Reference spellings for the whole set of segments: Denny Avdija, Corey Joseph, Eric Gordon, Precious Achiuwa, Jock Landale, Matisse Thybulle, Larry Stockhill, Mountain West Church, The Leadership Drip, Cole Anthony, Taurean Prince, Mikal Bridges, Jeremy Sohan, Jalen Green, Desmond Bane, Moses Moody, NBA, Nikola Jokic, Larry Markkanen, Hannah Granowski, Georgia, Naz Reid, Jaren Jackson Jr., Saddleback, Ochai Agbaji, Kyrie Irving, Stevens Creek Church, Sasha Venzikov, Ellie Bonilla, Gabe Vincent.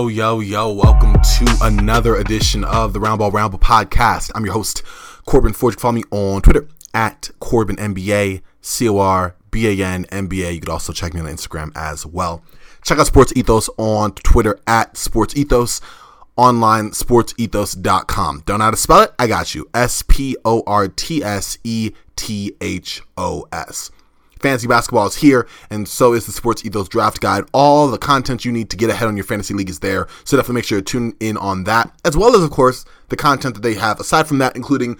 Yo, welcome to another edition of the Roundball Roundball podcast. I'm your host, Corbin Forge. Follow me on Twitter at CorbinNBA, CorbinNBA. You could also check me on Instagram as well. Check out Sports Ethos on Twitter at Sports Ethos, online sportsethos.com. Don't know how to spell it? I got you. SportsEthos. Fantasy basketball is here, and so is the Sports Ethos Draft Guide. All the content you need to get ahead on your fantasy league is there, so definitely make sure to tune in on that, as well as, of course, the content that they have aside from that, including,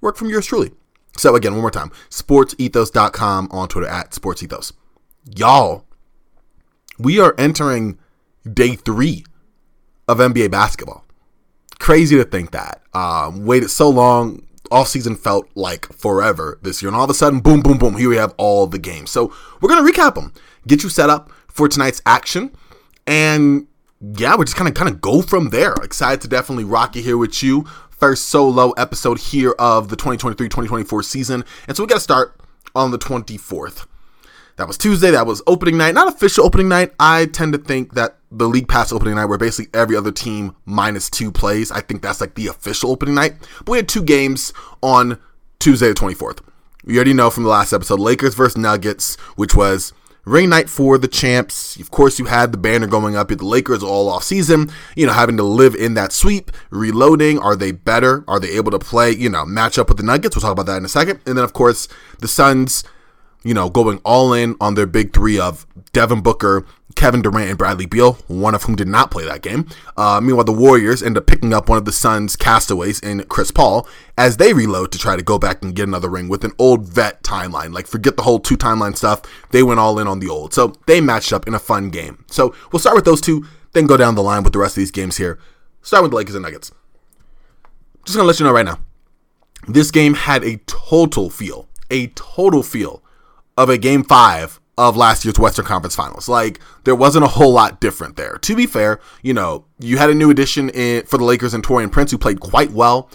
work from yours truly. So, again, one more time, sportsethos.com, on Twitter at sportsethos. Y'all, we are entering day 3 of NBA basketball. Crazy to think that. Waited so long. Offseason felt like forever this year, and all of a sudden, boom, boom, boom, here we have all the games. So we're going to recap them, get you set up for tonight's action, and yeah, we're just kind of go from there. Excited to definitely rock it here with you. First solo episode here of the 2023-2024 season, and so we got to start on the 24th. That was Tuesday. That was opening night. Not official opening night. I tend to think that the league pass opening night, where basically every other team minus 2 plays, I think that's like the official opening night. But we had 2 games on Tuesday the 24th. You already know from the last episode, Lakers versus Nuggets, which was ring night for the champs. Of course, you had the banner going up at the Lakers all off season, having to live in that sweep, reloading. Are they better? Are they able to play, match up with the Nuggets? We'll talk about that in a second. And then, of course, the Suns, going all in on their big 3 of Devin Booker, Kevin Durant, and Bradley Beal, one of whom did not play that game. Meanwhile, the Warriors end up picking up one of the Suns' castaways in Chris Paul as they reload to try to go back and get another ring with an old vet timeline. Like, forget the whole 2 timeline stuff. They went all in on the old. So they matched up in a fun game. So we'll start with those 2, then go down the line with the rest of these games here. Start with the Lakers and Nuggets. Just going to let you know right now, this game had a total feel of a Game 5 of last year's Western Conference Finals. Like, there wasn't a whole lot different there. To be fair, you had a new addition for the Lakers in Taurean Prince, who played quite well.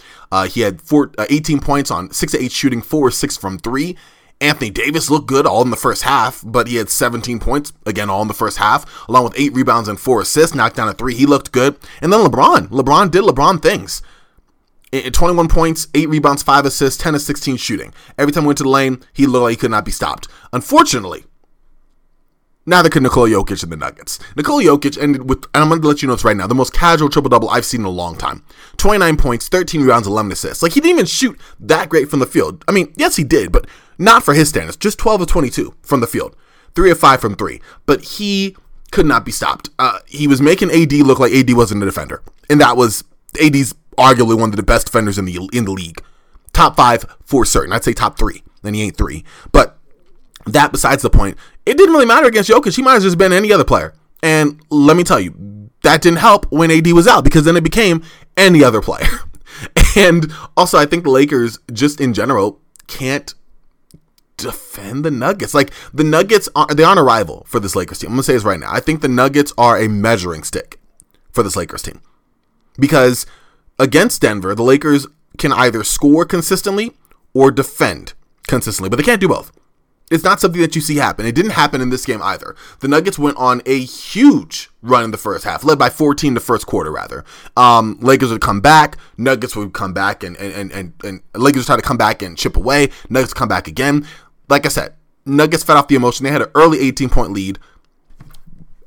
He had 18 points on 6-8 shooting, 4-6 from 3. Anthony Davis looked good all in the first half, but he had 17 points, again, all in the first half, along with 8 rebounds and 4 assists, knocked down a 3. He looked good. And then LeBron did LeBron things. 21 points, 8 rebounds, 5 assists, 10 to 16 shooting. Every time he went to the lane, he looked like he could not be stopped. Unfortunately, neither could Nikola Jokic and the Nuggets. Nikola Jokic ended with, and I'm going to let you know this right now, the most casual triple-double I've seen in a long time. 29 points, 13 rebounds, 11 assists. Like, he didn't even shoot that great from the field. I mean, yes, he did, but not for his standards. Just 12 of 22 from the field. 3 of 5 from 3. But he could not be stopped. He was making AD look like AD wasn't a defender. And that was AD's arguably one of the best defenders in the league. Top 5 for certain. I'd say top 3. And he ain't 3. But that besides the point, it didn't really matter against Jokic. He might have just been any other player. And let me tell you, that didn't help when AD was out, because then it became any other player. And also, I think the Lakers, just in general, can't defend the Nuggets. Like, the Nuggets, they aren't a rival for this Lakers team. I'm going to say this right now. I think the Nuggets are a measuring stick for this Lakers team. Because against Denver, the Lakers can either score consistently or defend consistently, but they can't do both. It's not something that you see happen. It didn't happen in this game either. The Nuggets went on a huge run in the first half, led by 14 the first quarter, rather. Lakers would come back. Nuggets would come back, and Lakers tried to come back and chip away. Nuggets come back again. Like I said, Nuggets fed off the emotion. They had an early 18-point lead.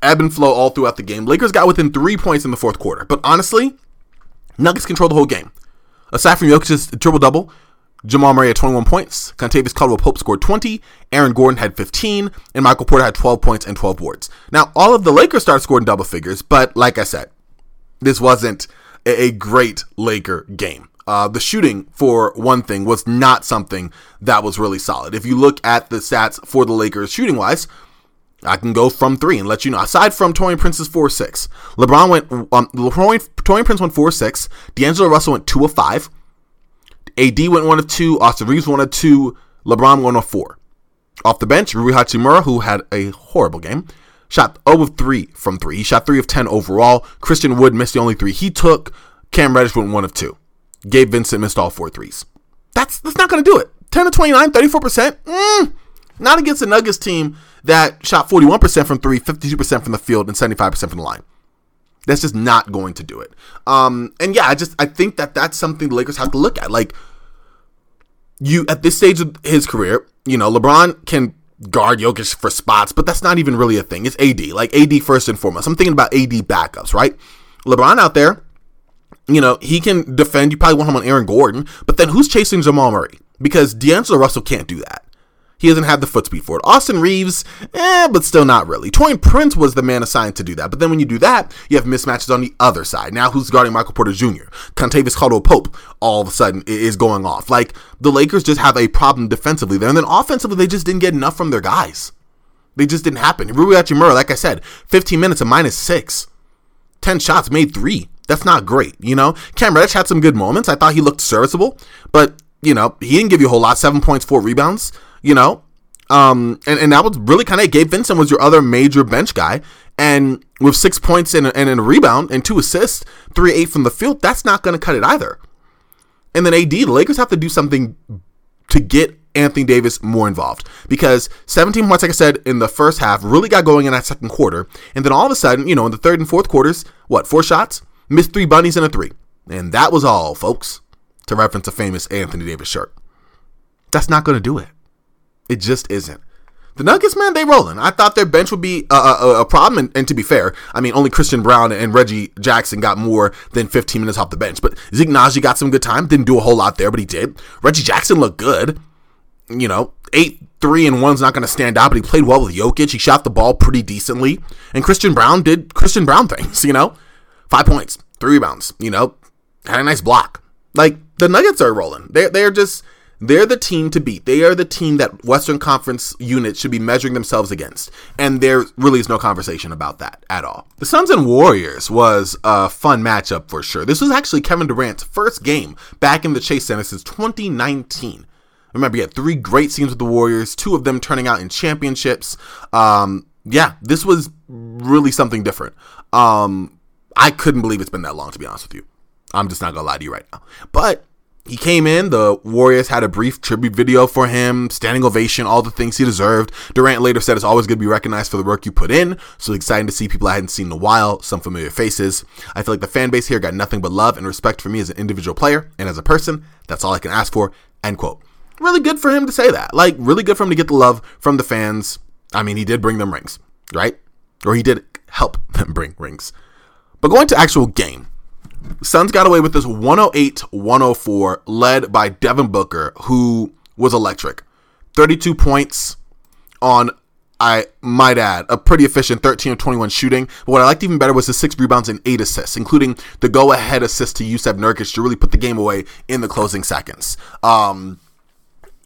Ebb and flow all throughout the game. Lakers got within 3 points in the fourth quarter, but honestly, Nuggets control the whole game. Aside from Jokic's triple-double, Jamal Murray had 21 points, Contavious Caldwell-Pope scored 20, Aaron Gordon had 15, and Michael Porter had 12 points and 12 boards. Now, all of the Lakers started scoring double figures, but like I said, this wasn't a great Laker game. The shooting, for one thing, was not something that was really solid. If you look at the stats for the Lakers shooting-wise, I can go from 3 and let you know. Aside from Taurean Prince's 4-6, Taurean Prince went 4-6. D'Angelo Russell went 2 of 5. AD went 1 of 2. Austin Reeves 1 of 2. LeBron 1 of 4. Off the bench, Rui Hachimura, who had a horrible game, shot 0 of 3 from 3. He shot 3 of 10 overall. Christian Wood missed the only 3 he took. Cam Reddish went 1 of 2. Gabe Vincent missed all 4 threes. That's not going to do it. 10 of 29, 34%. Not against the Nuggets team that shot 41% from 3, 52% from the field, and 75% from the line. That's just not going to do it. And yeah, I think that that's something the Lakers have to look at. Like, you at this stage of his career, you know, LeBron can guard Jokic for spots, but that's not even really a thing. It's AD, like AD first and foremost. I'm thinking about AD backups, right? LeBron out there, you know, he can defend. You probably want him on Aaron Gordon, but then who's chasing Jamal Murray? Because D'Angelo Russell can't do that. He doesn't have the foot speed for it. Austin Reeves, but still not really. Taurean Prince was the man assigned to do that. But then when you do that, you have mismatches on the other side. Now who's guarding Michael Porter Jr.? Contavious Caldwell-Pope all of a sudden is going off. Like, the Lakers just have a problem defensively there. And then offensively, they just didn't get enough from their guys. They just didn't happen. Rui Hachimura, like I said, 15 minutes and -6. 10 shots, made 3. That's not great, you know? Cam Reddish had some good moments. I thought he looked serviceable. But, you know, he didn't give you a whole lot. 7 points, 4 rebounds. You know, and that was really kind of, Gabe Vincent was your other major bench guy. And with 6 points and a rebound and 2 assists, 3-8 from the field, that's not going to cut it either. And then AD, the Lakers have to do something to get Anthony Davis more involved. Because 17 points, like I said, in the first half, really got going in that second quarter. And then all of a sudden, you know, in the third and fourth quarters, 4 shots? Missed 3 bunnies and a 3. And that was all, folks, to reference a famous Anthony Davis shirt. That's not going to do it. It just isn't. The Nuggets, man, they rolling. I thought their bench would be a problem, and to be fair, I mean, only Christian Brown and Reggie Jackson got more than 15 minutes off the bench, but Zeke Naji got some good time, didn't do a whole lot there, but he did. Reggie Jackson looked good. You know, 8 3-and-1's not going to stand out, but he played well with Jokic. He shot the ball pretty decently, and Christian Brown did Christian Brown things, you know. 5 points, 3 rebounds, you know, had a nice block. Like, the Nuggets are rolling. They're just... They're the team to beat. They are the team that Western Conference units should be measuring themselves against. And there really is no conversation about that at all. The Suns and Warriors was a fun matchup for sure. This was actually Kevin Durant's first game back in the Chase Center since 2019. Remember, he had 3 great seasons with the Warriors, 2 of them turning out in championships. Yeah, this was really something different. I couldn't believe it's been that long, to be honest with you. I'm just not going to lie to you right now. But... he came in, the Warriors had a brief tribute video for him, standing ovation, all the things he deserved. Durant later said it's always going to be recognized for the work you put in, so exciting to see people I hadn't seen in a while, some familiar faces. I feel like the fan base here got nothing but love and respect for me as an individual player and as a person. That's all I can ask for, end quote. Really good for him to say that. Like, really good for him to get the love from the fans. I mean, he did bring them rings, right? Or he did help them bring rings. But going to actual game. Suns got away with this 108-104, led by Devin Booker, who was electric. 32 points on, I might add, a pretty efficient 13 of 21 shooting. But what I liked even better was the 6 rebounds and 8 assists, including the go-ahead assist to Jusuf Nurkic to really put the game away in the closing seconds.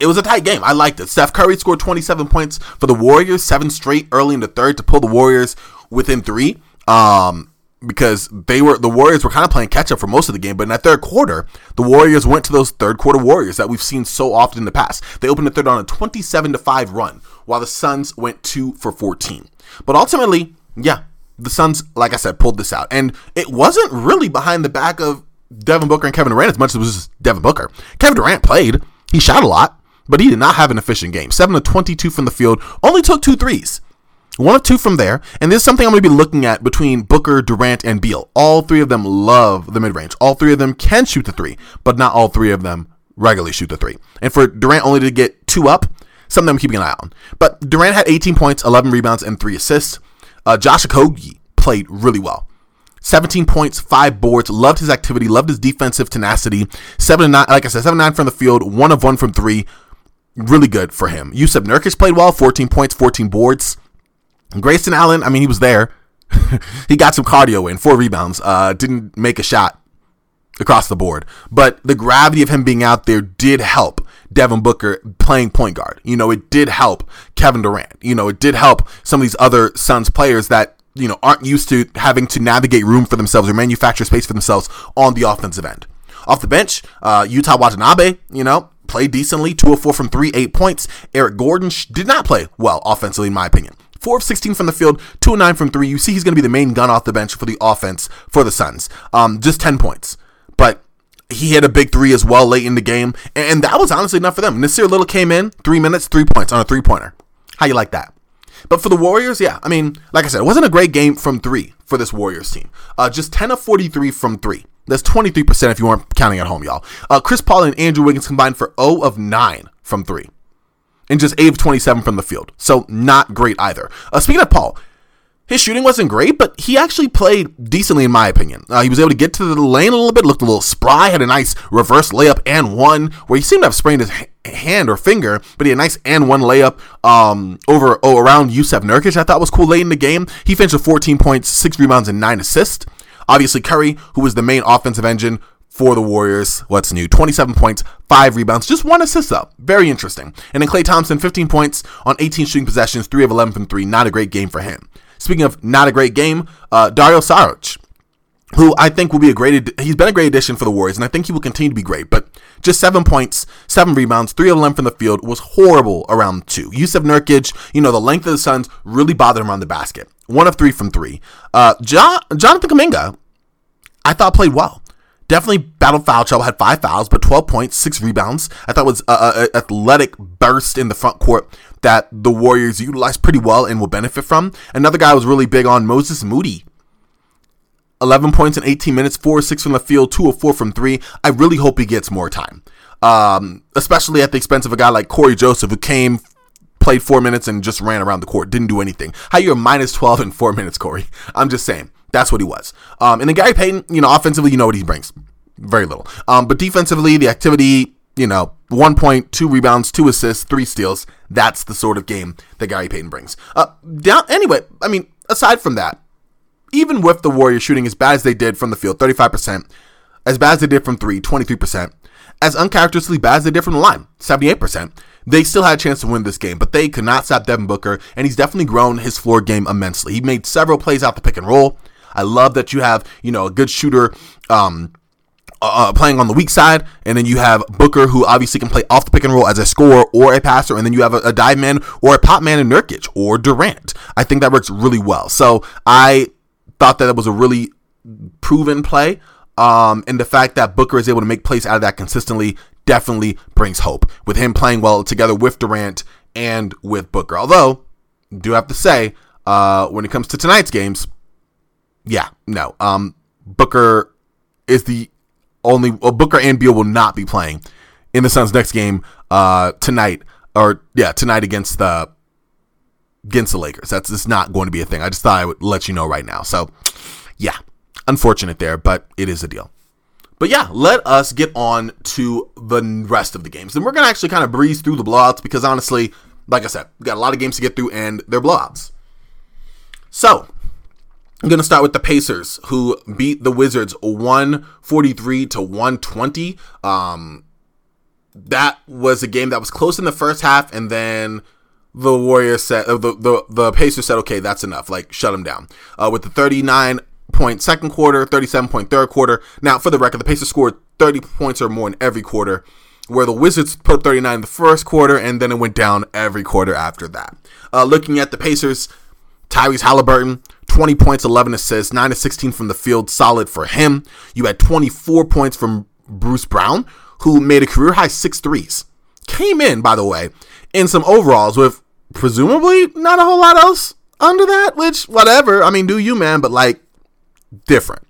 It was a tight game. I liked it. Steph Curry scored 27 points for the Warriors, 7 straight early in the third to pull the Warriors within 3. Because the Warriors were kind of playing catch-up for most of the game. But in that third quarter, the Warriors went to those third-quarter Warriors that we've seen so often in the past. They opened the third on a 27-5 run, while the Suns went 2-for-14. But ultimately, yeah, the Suns, like I said, pulled this out. And it wasn't really behind the back of Devin Booker and Kevin Durant as much as it was just Devin Booker. Kevin Durant played. He shot a lot, but he did not have an efficient game. 7 of 22 from the field, only took 2 threes. 1 of 2 from there, and there's something I'm going to be looking at between Booker, Durant, and Beal. All 3 of them love the mid-range. All 3 of them can shoot the 3, but not all 3 of them regularly shoot the 3. And for Durant only to get 2 up, something I'm keeping an eye on. But Durant had 18 points, 11 rebounds, and 3 assists. Josh Okogie played really well. 17 points, 5 boards, loved his activity, loved his defensive tenacity. 7 and 9, like I said, 7 and 9 from the field, 1 of 1 from 3. Really good for him. Jusuf Nurkic played well, 14 points, 14 boards. Grayson Allen, I mean, he was there. He got some cardio in, 4 rebounds. Didn't make a shot across the board. But the gravity of him being out there did help Devin Booker playing point guard. You know, it did help Kevin Durant. You know, it did help some of these other Suns players that, you know, aren't used to having to navigate room for themselves or manufacture space for themselves on the offensive end. Off the bench, Utah Watanabe, you know, played decently. 2 of 4 from 3, 8 points. Eric Gordon did not play well offensively, in my opinion. 4 of 16 from the field, 2 of 9 from 3. You see he's going to be the main gun off the bench for the offense for the Suns. Just 10 points. But he hit a big 3 as well late in the game. And that was honestly enough for them. Nasir Little came in, 3 minutes, 3 points on a 3-pointer. How you like that? But for the Warriors, yeah, I mean, like I said, it wasn't a great game from three for this Warriors team. Just 10 of 43 from three. That's 23% if you weren't counting at home, y'all. Chris Paul and Andrew Wiggins combined for 0 of 9 from three. And just 8 of 27 from the field. So not great either. Speaking of Paul, his shooting wasn't great, but he actually played decently in my opinion. He was able to get to the lane a little bit, looked a little spry, had a nice reverse layup and one, where he seemed to have sprained his hand or finger, but he had a nice and one layup around Jusuf Nurkic I thought was cool late in the game. He finished with 14 points, 6 rebounds, and 9 assists. Obviously, Curry, who was the main offensive engine for the Warriors, what's new, 27 points, 5 rebounds, just 1 assist though. Very interesting. And then Klay Thompson, 15 points on 18 shooting possessions, 3 of 11 from 3. Not a great game for him. Speaking of not a great game, Dario Saric, who I think will be he's been a great addition for the Warriors, and I think he will continue to be great, but just 7 points, 7 rebounds, 3 of 11 from the field was horrible around 2. Jusuf Nurkic, the length of the Suns really bothered him around the basket. 1 of 3 from 3. Jonathan Kuminga, I thought played well. Definitely battled foul trouble, had 5 fouls, but 12 points, 6 rebounds. I thought it was an athletic burst in the front court that the Warriors utilized pretty well and will benefit from. Another guy I was really big on, Moses Moody. 11 points in 18 minutes, 4 or 6 from the field, 2 or 4 from 3. I really hope he gets more time, especially at the expense of a guy like Corey Joseph, who came, played 4 minutes, and just ran around the court, didn't do anything. How you're minus 12 in 4 minutes, Corey? I'm just saying. That's what he was. And then Gary Payton, offensively, what he brings. Very little. But defensively, the activity, 1 point, 2 rebounds, 2 assists, 3 steals. That's the sort of game that Gary Payton brings. Anyway, I mean, aside from that, even with the Warriors shooting as bad as they did from the field, 35%, as bad as they did from three, 23%, as uncharacteristically bad as they did from the line, 78%, they still had a chance to win this game, but they could not stop Devin Booker, and he's definitely grown his floor game immensely. He made several plays out the pick and roll. I love that you have, a good shooter playing on the weak side, and then you have Booker, who obviously can play off the pick and roll as a scorer or a passer, and then you have a dive man or a pop man in Nurkic or Durant. I think that works really well. So I thought that it was a really proven play, and the fact that Booker is able to make plays out of that consistently definitely brings hope with him playing well together with Durant and with Booker. Although, I do have to say, when it comes to tonight's games, Booker is the only. Well, Booker and Beal will not be playing in the Suns' next game tonight against the Lakers. That's just not going to be a thing. I just thought I would let you know right now. So, yeah, unfortunate there, but it is a deal. But yeah, let us get on to the rest of the games, and we're gonna actually kind of breeze through the blowouts because honestly, like I said, we got a lot of games to get through, and they're blowouts. So. I'm going to start with the Pacers, who beat the Wizards 143-120. That was a game that was close in the first half, and then the Warriors said, the Pacers said, okay, that's enough. Like, shut them down. With the 39-point second quarter, 37-point third quarter. Now, for the record, the Pacers scored 30 points or more in every quarter, where the Wizards put 39 in the first quarter, and then it went down every quarter after that. Looking at the Pacers, Tyrese Haliburton, 20 points, 11 assists, 9 to 16 from the field, solid for him. You had 24 points from Bruce Brown, who made a career-high 6 threes. Came in, by the way, in some overalls with presumably not a whole lot else under that, which, whatever, I mean, do you, man, but, like, different.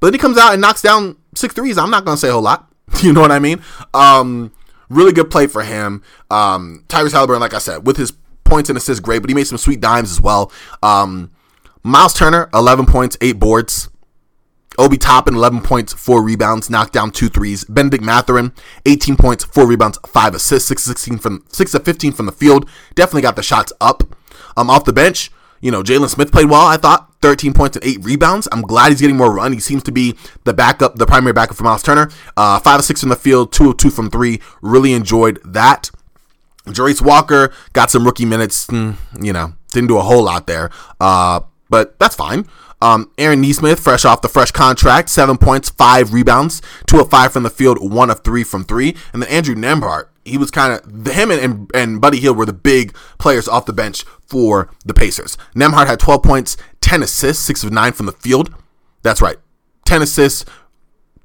But then he comes out and knocks down 6 threes. I'm not going to say a whole lot. You know what I mean? Really good play for him. Tyrese Haliburton, like I said, with his points and assists, great, but he made some sweet dimes as well. Miles Turner, 11 points, 8 boards. Obi Toppin, 11 points, 4 rebounds, knocked down 2 threes. Benedict Mathurin, 18 points, 4 rebounds, 5 assists, 6 of 15 from the field. Definitely got the shots up. Off the bench, Jalen Smith played well, I thought. 13 points and 8 rebounds. I'm glad he's getting more run. He seems to be the primary backup for Miles Turner. 5 of 6 from the field, 2 of 2 from 3. Really enjoyed that. Jarace Walker got some rookie minutes. Didn't do a whole lot there. But that's fine. Aaron Nesmith, fresh off the fresh contract, 7 points, 5 rebounds, 2 of 5 from the field, 1 of 3 from 3. And then Andrew Nembhard, he was kind of, him and Buddy Hield were the big players off the bench for the Pacers. Nembhard had 12 points, 10 assists, 6 of 9 from the field. That's right, 10 assists,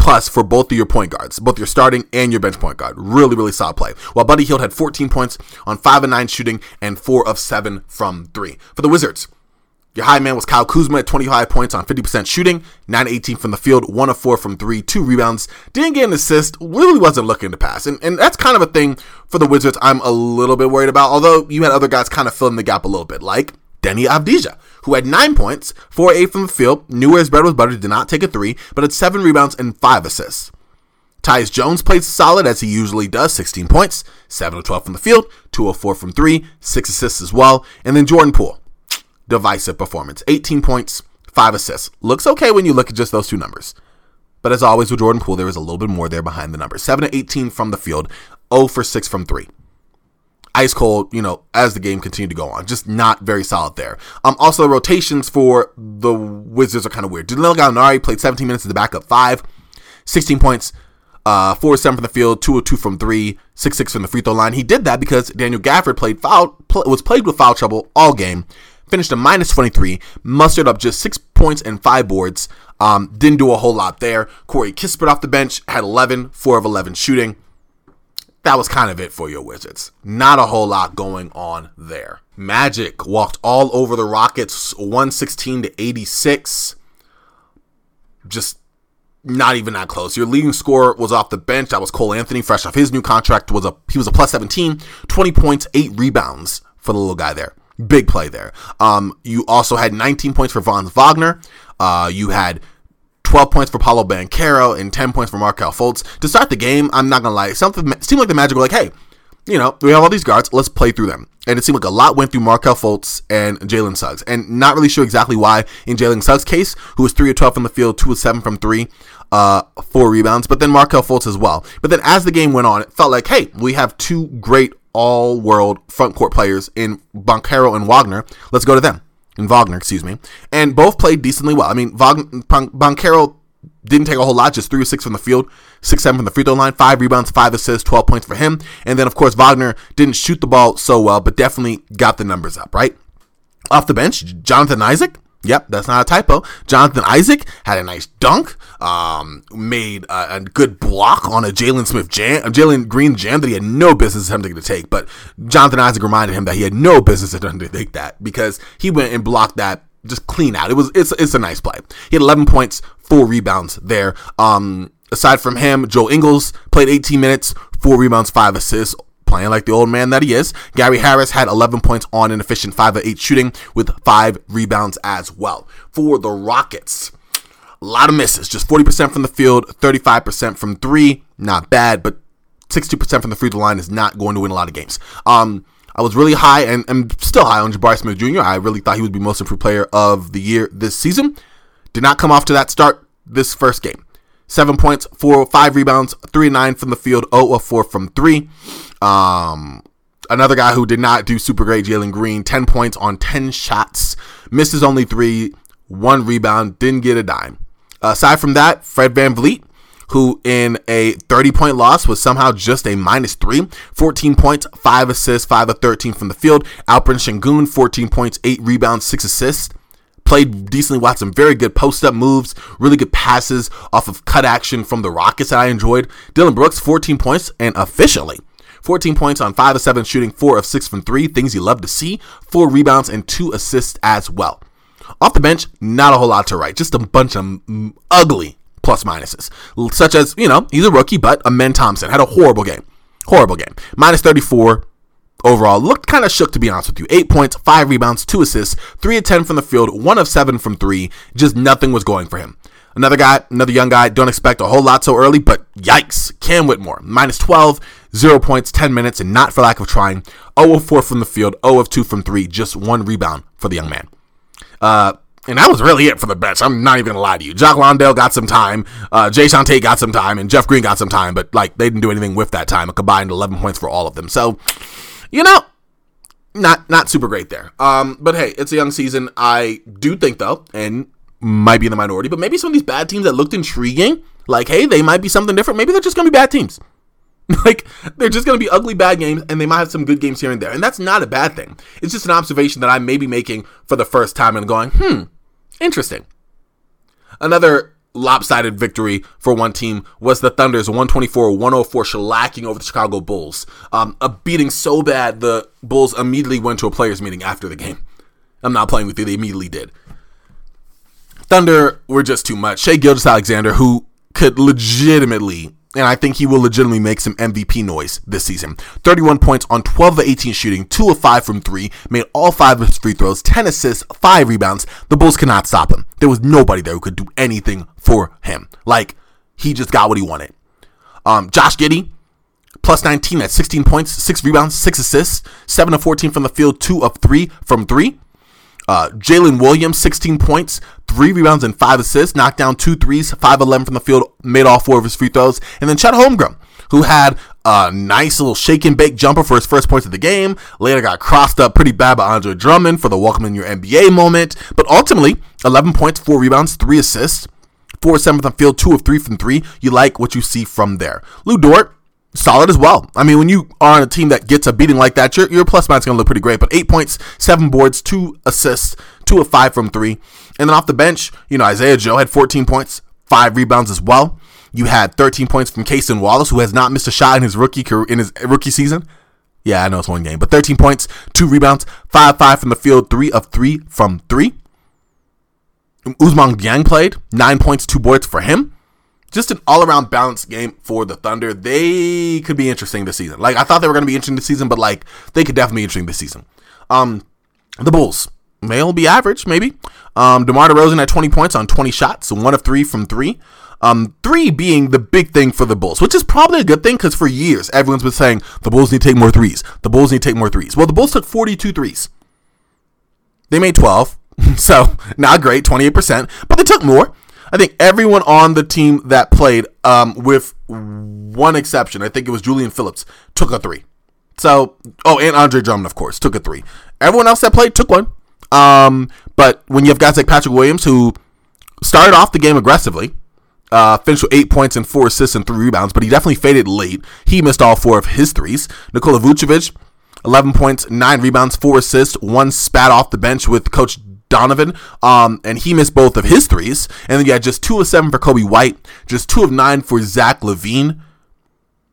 plus for both of your point guards, both your starting and your bench point guard. Really, really solid play. While Buddy Hield had 14 points on 5 of 9 shooting and 4 of 7 from 3. For the Wizards, your high man was Kyle Kuzma at 25 points on 50% shooting, 9-18 from the field, 1 of 4 from 3, 2 rebounds. Didn't get an assist, really wasn't looking to pass. And that's kind of a thing for the Wizards I'm a little bit worried about, although you had other guys kind of filling the gap a little bit, like Denny Avdija, who had 9 points, 4-8 from the field, knew where his bread was buttered, did not take a 3, but had 7 rebounds and 5 assists. Tyus Jones played solid as he usually does, 16 points, 7 of 12 from the field, 2 of 4 from 3, 6 assists as well. And then Jordan Poole, divisive performance, 18 points, 5 assists. Looks okay when you look at just those two numbers. But as always with Jordan Poole, there was a little bit more there behind the numbers. 7 of 18 from the field, 0 for 6 from 3. Ice cold, you know, as the game continued to go on. Just not very solid there. Also, the rotations for the Wizards are kind of weird. Danilo Gallinari played 17 minutes as the backup 5, 16 points, 4 of 7 from the field, 2 of 2 from 3, 6 from the free throw line. He did that because Daniel Gafford was plagued with foul trouble all game, finished a -23, mustered up just 6 points and 5 boards. Didn't do a whole lot there. Corey Kispert off the bench had 11, 4 of 11 shooting. That was kind of it for your Wizards. Not a whole lot going on there. Magic walked all over the Rockets, 116-86. Just not even that close. Your leading scorer was off the bench. That was Cole Anthony, fresh off his new contract. He was a plus 17, 20 points, 8 rebounds for the little guy there. Big play there. You also had 19 points for Franz Wagner. You had 12 points for Paolo Banchero and 10 points for Markel Fultz. To start the game, I'm not going to lie, something seemed like the Magic were like, hey, you know, we have all these guards, let's play through them. And it seemed like a lot went through Markel Fultz and Jalen Suggs. And not really sure exactly why in Jalen Suggs' case, who was 3 of 12 from the field, 2 of 7 from 3, 4 rebounds, but then Markel Fultz as well. But then as the game went on, it felt like, hey, we have 2 great all-world front court players in Banchero and Wagner. Let's go to them. And Wagner, excuse me, and both played decently well. I mean, Banchero didn't take a whole lot, just 3 or 6 from the field, 6-7 from the free throw line, 5 rebounds, 5 assists, 12 points for him. And then, of course, Wagner didn't shoot the ball so well, but definitely got the numbers up, right? Off the bench, Jonathan Isaac. Yep, that's not a typo. Jonathan Isaac had a nice dunk, made a good block on a Jalen Green jam that he had no business attempting to take, but Jonathan Isaac reminded him that he had no business attempting to take that because he went and blocked that just clean out. It's a nice play. He had 11 points, 4 rebounds there. Aside from him, Joe Ingles played 18 minutes, 4 rebounds, 5 assists. Playing like the old man that he is. Gary Harris had 11 points on an efficient 5 of 8 shooting with 5 rebounds as well. For the Rockets, a lot of misses. Just 40% from the field, 35% from 3. Not bad, but 60% from the free throw line is not going to win a lot of games. I was really high, and I'm still high on Jabari Smith Jr. I really thought he would be most improved player of the year this season. Did not come off to that start this first game. 7 points, 5 rebounds, 3 of 9 from the field, 0 of 4 from 3. Another guy who did not do super great, Jalen Green, 10 points on 10 shots, misses only 3, 1 rebound, didn't get a dime. Aside from that, Fred VanVleet, who in a 30-point loss was somehow just a -3, 14 points, 5 assists, 5 of 13 from the field. Alperen Sengun, 14 points, 8 rebounds, 6 assists. Played decently, watched some very good post-up moves, really good passes off of cut action from the Rockets that I enjoyed. Dylan Brooks, 14 points, and efficiently. 14 points on 5 of 7 shooting, 4 of 6 from 3, things you love to see. 4 rebounds and 2 assists as well. Off the bench, not a whole lot to write, just a bunch of ugly plus-minuses. Such as, you know, he's a rookie, but Amen Thompson had a horrible game. Horrible game. Minus 34. Overall, looked kind of shook, to be honest with you. 8 points, 5 rebounds, 2 assists, 3 of 10 from the field, 1 of 7 from 3. Just nothing was going for him. Another young guy, don't expect a whole lot so early, but yikes. Cam Whitmore, minus 12, 0 points, 10 minutes, and not for lack of trying. 0 of 4 from the field, 0 of 2 from 3, just 1 rebound for the young man. And that was really it for the bench. I'm not even going to lie to you. Jock Landale got some time. Jae'Sean Tate got some time. And Jeff Green got some time. But, like, they didn't do anything with that time. A combined 11 points for all of them. So, you know, not super great there. But hey, it's a young season. I do think, though, and might be in the minority, but maybe some of these bad teams that looked intriguing, like, hey, they might be something different. Maybe they're just going to be bad teams. Like, they're just going to be ugly, bad games, and they might have some good games here and there. And that's not a bad thing. It's just an observation that I may be making for the first time and going, interesting. Another lopsided victory for one team was the Thunder's 124-104 shellacking over the Chicago Bulls. A beating so bad, the Bulls immediately went to a players' meeting after the game. I'm not playing with you. They immediately did. Thunder were just too much. Shai Gilgeous-Alexander, who could legitimately, and I think he will legitimately make some MVP noise this season. 31 points on 12 of 18 shooting, 2 of 5 from 3, made all 5 of his free throws, 10 assists, 5 rebounds. The Bulls could not stop him. There was nobody there who could do anything for him. Like, he just got what he wanted. Josh Giddey, plus 19 at 16 points, 6 rebounds, 6 assists, 7 of 14 from the field, 2 of 3 from 3. Jalen Williams, 16 points, 3 rebounds, and 5 assists. Knocked down 2 threes, 5-11 from the field, made all 4 of his free throws. And then Chet Holmgren, who had a nice little shake and bake jumper for his first points of the game. Later got crossed up pretty bad by Andre Drummond for the welcome in your NBA moment. But ultimately, 11 points, 4 rebounds, 3 assists, 4-7 from the field, 2 of 3 from 3. You like what you see from there. Lou Dort, solid as well. I mean, when you are on a team that gets a beating like that, your plus minus is going to look pretty great. But 8 points, 7 boards, 2 assists, 2 of 5 from 3. And then off the bench, you know, Isaiah Joe had 14 points, 5 rebounds as well. You had 13 points from Cason Wallace, who has not missed a shot in his rookie career, in his rookie season. Yeah, I know it's one game. But 13 points, 2 rebounds, 5-5 from the field, 3 of 3 from 3. Ousmane Dieng played, 9 points, 2 boards for him. Just an all-around balanced game for the Thunder. They could be interesting this season. Like, I thought they were going to be interesting this season, but, like, they could definitely be interesting this season. The Bulls, they'll be average, maybe. DeMar DeRozan had 20 points on 20 shots, 1 of 3 from 3. 3 being the big thing for the Bulls, which is probably a good thing because for years, everyone's been saying, the Bulls need to take more threes. The Bulls need to take more threes. Well, the Bulls took 42 threes. They made 12, so not great, 28%, but they took more. I think everyone on the team that played, with one exception, I think it was Julian Phillips, took a 3. So, and Andre Drummond, of course, took a 3. Everyone else that played took 1. But when you have guys like Patrick Williams, who started off the game aggressively, finished with 8 points and 4 assists and 3 rebounds, but he definitely faded late. He missed all 4 of his threes. Nikola Vucevic, 11 points, 9 rebounds, 4 assists, 1 spat off the bench with Coach Donovan, and he missed both of his threes. And then you had just 2 of 7 for Kobe White, just 2 of 9 for Zach LaVine.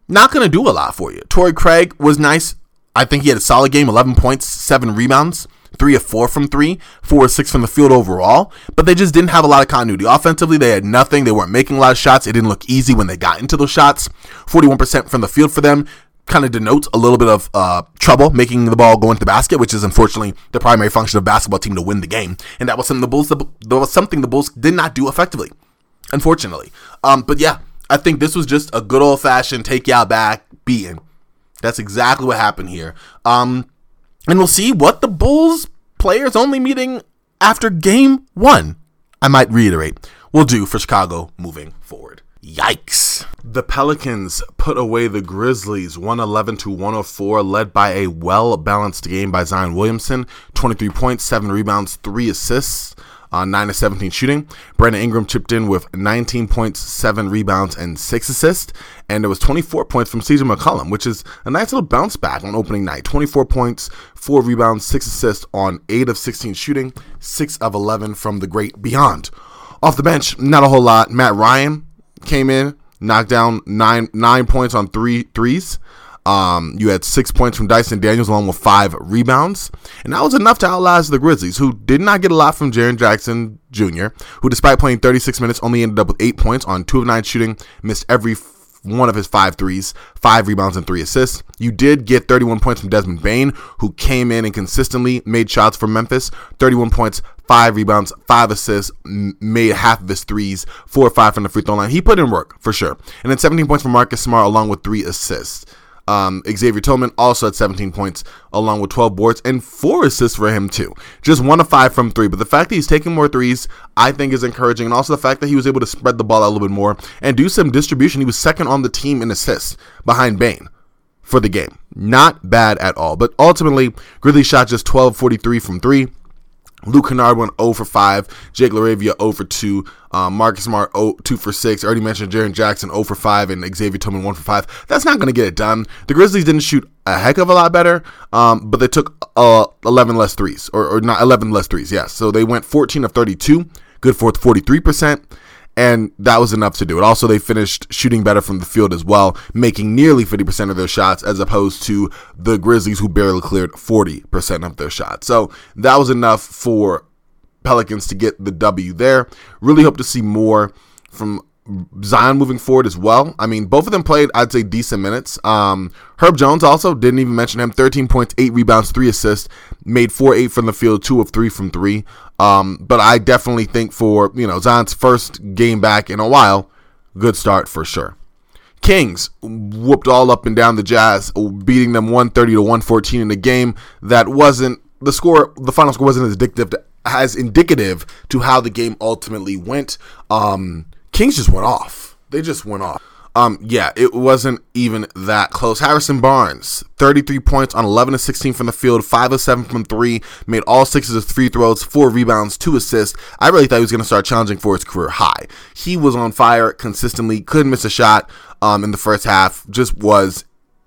Not going to do a lot for you. Torrey Craig was nice. I think he had a solid game, 11 points, 7 rebounds, 3 of 4 from 3, 4 of 6 from the field overall. But they just didn't have a lot of continuity. Offensively, they had nothing. They weren't making a lot of shots. It didn't look easy when they got into those shots. 41% from the field for them kind of denotes a little bit of trouble making the ball go into the basket, which is unfortunately the primary function of a basketball team to win the game. And that was something the Bulls did not do effectively, unfortunately. But yeah, I think this was just a good old-fashioned take y'all back beating. That's exactly what happened here. And we'll see what the Bulls players only meeting after game 1, I might reiterate, will do for Chicago moving forward. Yikes. The Pelicans put away the Grizzlies 111-104, led by a well-balanced game by Zion Williamson, 23 points, 7 rebounds, 3 assists, 9 of 17 shooting. Brandon Ingram chipped in with 19 points, 7 rebounds, and 6 assists. And there was 24 points from CJ McCollum, which is a nice little bounce back on opening night. 24 points, 4 rebounds, 6 assists on 8 of 16 shooting, 6 of 11 from the great beyond. Off the bench, not a whole lot. Matt Ryan came in, knocked down nine points on 3 threes. You had 6 points from Dyson Daniels along with 5 rebounds. And that was enough to outlast the Grizzlies, who did not get a lot from Jaren Jackson Jr., who despite playing 36 minutes only ended up with 8 points on 2 of 9 shooting, missed every one of his 5 threes, 5 rebounds, and 3 assists. You did get 31 points from Desmond Bane, who came in and consistently made shots for Memphis, 31 points, 5 rebounds, 5 assists, made half of his threes, 4 or 5 from the free throw line. He put in work, for sure. And then 17 points from Marcus Smart, along with 3 assists. Xavier Tillman also had 17 points, along with 12 boards, and 4 assists for him, too. Just 1 of 5 from 3, but the fact that he's taking more threes, I think, is encouraging, and also the fact that he was able to spread the ball out a little bit more and do some distribution. He was second on the team in assists, behind Bane, for the game. Not bad at all, but ultimately, Grizzly shot just 12-43 from 3. Luke Kennard went 0 for 5. Jake LaRavia 0 for 2. Marcus Smart 2 for 6. I already mentioned Jaren Jackson 0 for 5. And Xavier Tillman 1 for 5. That's not going to get it done. The Grizzlies didn't shoot a heck of a lot better, but they took 11 less threes. Or not 11 less threes, yes. So they went 14 of 32. Good for 43%. and that was enough to do it. Also, they finished shooting better from the field as well, making nearly 50% of their shots as opposed to the Grizzlies, who barely cleared 40% of their shots. So that was enough for Pelicans to get the W there. Really hope to see more from Zion moving forward as well. I mean, both of them played, I'd say, decent minutes. Herb Jones also, didn't even mention him, 13 points, 8 rebounds, 3 assists, made 4-8 from the field, 2 of 3 from 3. But I definitely think for, you know, Zion's first game back in a while, good start for sure. Kings whooped all up and down the Jazz, beating them 130 to 114 in a game that wasn't, the score, the final score wasn't as indicative to how the game ultimately went. Kings just went off. They just went off. Yeah, it wasn't even that close. Harrison Barnes, 33 points on 11 of 16 from the field, 5 of 7 from 3, made all 6 of his free throws, 4 rebounds, 2 assists. I really thought he was going to start challenging for his career high. He was on fire consistently, couldn't miss a shot in the first half, just was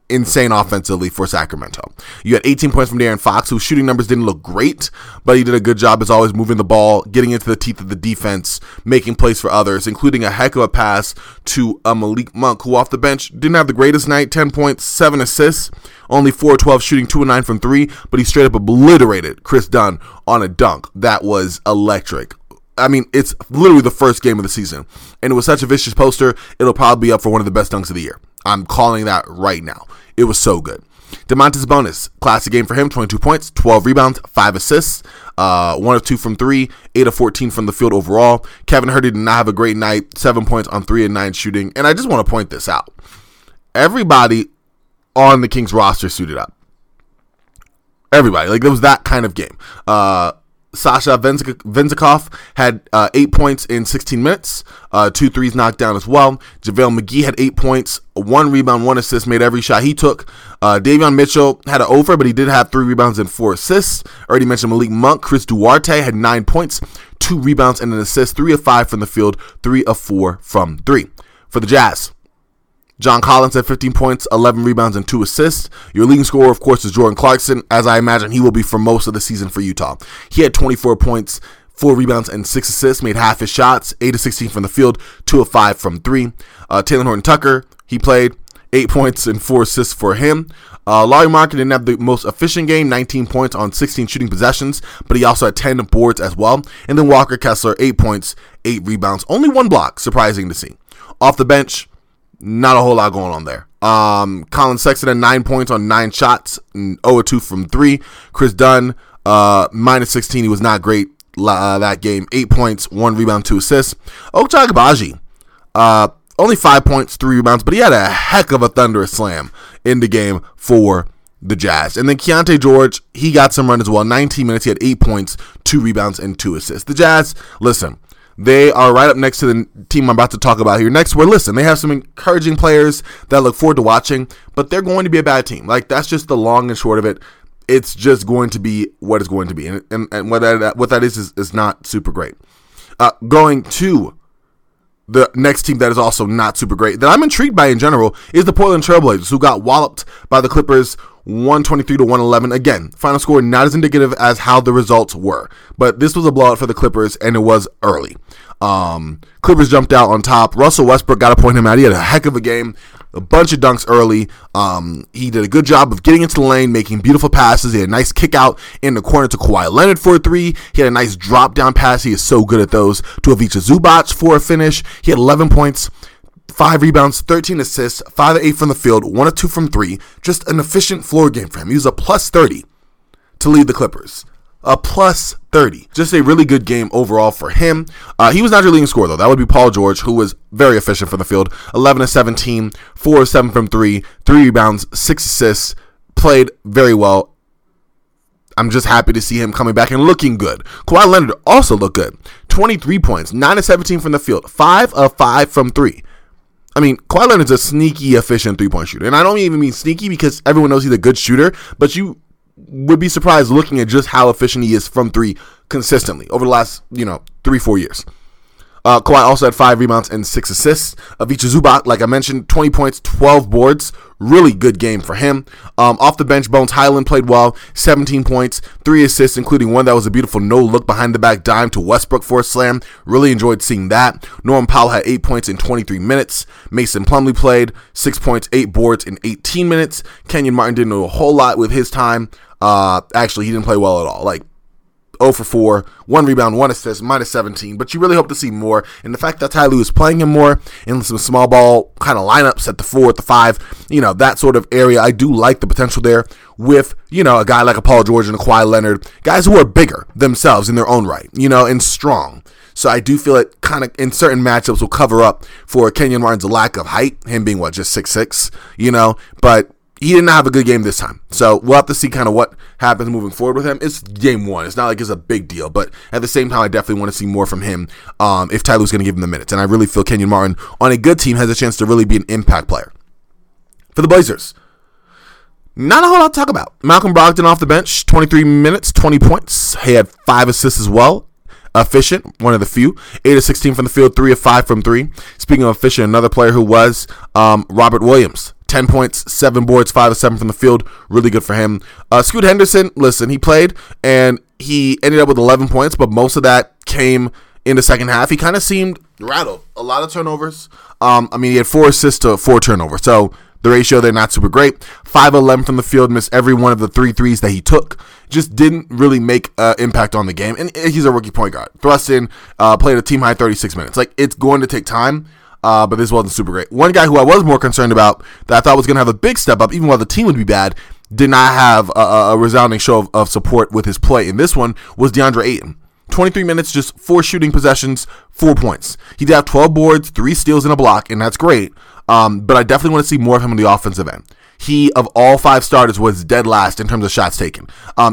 insane offensively for Sacramento. You had 18 points from De'Aaron Fox, whose shooting numbers didn't look great, but he did a good job as always moving the ball, getting into the teeth of the defense, making plays for others, including a heck of a pass to Malik Monk, who off the bench didn't have the greatest night, 10 points, 7 assists, only 4-12 shooting, 2-9 from 3, but he straight up obliterated Chris Dunn on a dunk. That was electric. I mean, it's literally the first game of the season, and it was such a vicious poster, it'll probably be up for one of the best dunks of the year. I'm calling that right now. It was so good. Domantas Sabonis, classic game for him, 22 points, 12 rebounds, 5 assists, 1 of 2 from 3, 8 of 14 from the field overall. Kevin Huerter did not have a great night, 7 points on 3 and 9 shooting. And I just want to point this out. Everybody on the Kings roster suited up. Everybody. Like, it was that kind of game. Sasha Venzikov had 8 points in 16 minutes, 2 threes knocked down as well. JaVale McGee had 8 points, 1 rebound, 1 assist, made every shot he took. Davion Mitchell had an over, but he did have 3 rebounds and 4 assists. Already mentioned Malik Monk. Chris Duarte had 9 points, 2 rebounds and an assist, 3 of 5 from the field, 3 of 4 from 3. For the Jazz, John Collins had 15 points, 11 rebounds, and 2 assists. Your leading scorer, of course, is Jordan Clarkson, as I imagine he will be for most of the season for Utah. He had 24 points, 4 rebounds, and 6 assists, made half his shots, 8 of 16 from the field, 2 of 5 from 3. Taylor Horton-Tucker, he played 8 points and 4 assists for him. Larry Markkanen didn't have the most efficient game, 19 points on 16 shooting possessions, but he also had 10 boards as well. And then Walker Kessler, 8 points, 8 rebounds, only 1 block, surprising to see. Off the bench, not a whole lot going on there. Colin Sexton had 9 points on 9 shots, 0-2 from 3. Chris Dunn, minus 16. He was not great that game. 8 points, 1 rebound, 2 assists. Ochai Agbaji, only 5 points, 3 rebounds, but he had a heck of a thunderous slam in the game for the Jazz. And then Keontae George, he got some run as well. 19 minutes, he had 8 points, 2 rebounds, and 2 assists. The Jazz, listen, they are right up next to the team I'm about to talk about here next, where, listen, they have some encouraging players that I look forward to watching, but they're going to be a bad team. Like, that's just the long and short of it. It's just going to be what it's going to be. And what that is not super great. Going to the next team that is also not super great, that I'm intrigued by in general, is the Portland Trailblazers, who got walloped by the Clippers 123 to 111. Again, final score not as indicative as how the results were, but this was a blowout for the Clippers, and it was early. Clippers jumped out on top. Russell Westbrook, got to point him out. He had a heck of a game, a bunch of dunks early. He did a good job of getting into the lane, making beautiful passes. He had a nice kick out in the corner to Kawhi Leonard for a three. He had a nice drop down pass. He is so good at those. To Ivica Zubac for a finish. He had 11 points, 5 rebounds, 13 assists, 5 of 8 from the field, 1 of 2 from 3. Just an efficient floor game for him. He was a plus 30 to lead the Clippers. A plus 30. Just a really good game overall for him. He was not your leading scorer, though. That would be Paul George, who was very efficient from the field. 11 of 17, 4 of 7 from 3, 3 rebounds, 6 assists. Played very well. I'm just happy to see him coming back and looking good. Kawhi Leonard also looked good. 23 points, 9 of 17 from the field, 5 of 5 from 3. I mean, Kawhi Leonard's a sneaky, efficient three-point shooter. And I don't even mean sneaky because everyone knows he's a good shooter, but you would be surprised looking at just how efficient he is from three consistently over the last, 3-4 years. Kawhi also had 5 rebounds and 6 assists. Ivica Zubac, like I mentioned, 20 points, 12 boards. Really good game for him. Off the bench, Bones Highland played well. 17 points, 3 assists, including one that was a beautiful no-look behind-the-back dime to Westbrook for a slam. Really enjoyed seeing that. Norman Powell had 8 points in 23 minutes. Mason Plumlee played 6 points, 8 boards in 18 minutes. Kenyon Martin didn't do a whole lot with his time. Actually, he didn't play well at all. 0 for 4, 1 rebound, 1 assist, minus 17. But you really hope to see more. And the fact that Ty Lue is playing him more in some small ball kind of lineups at the 4, at the 5, that sort of area, I do like the potential there with, a guy like a Paul George and a Kawhi Leonard, guys who are bigger themselves in their own right, and strong. So I do feel it kind of in certain matchups will cover up for Kenyon Martin's lack of height, him being, just 6'6", but he did not have a good game this time. So we'll have to see kind of what happens moving forward with him. It's game one. It's not like it's a big deal. But at the same time, I definitely want to see more from him if Ty Lue's going to give him the minutes. And I really feel Kenyon Martin on a good team has a chance to really be an impact player. For the Blazers, not a whole lot to talk about. Malcolm Brogdon off the bench, 23 minutes, 20 points. He had 5 assists as well. Efficient, one of the few. 8 of 16 from the field, 3 of 5 from 3. Speaking of efficient, another player who was Robert Williams. 10 points, 7 boards, 5 of 7 from the field. Really good for him. Scoot Henderson, he played, and he ended up with 11 points, but most of that came in the second half. He kind of seemed rattled. A lot of turnovers. He had 4 assists to 4 turnovers, so the ratio there not super great. 5 of 11 from the field, missed every one of the 3 threes that he took. Just didn't really make impact on the game, and he's a rookie point guard. Thruston played a team-high 36 minutes. It's going to take time. But this wasn't super great. One guy who I was more concerned about that I thought was going to have a big step up, even while the team would be bad, did not have a resounding show of support with his play. And this one was DeAndre Ayton. 23 minutes, just 4 shooting possessions, 4 points. He did have 12 boards, 3 steals, and a block, and that's great. But I definitely want to see more of him on the offensive end. He, of all 5 starters, was dead last in terms of shots taken.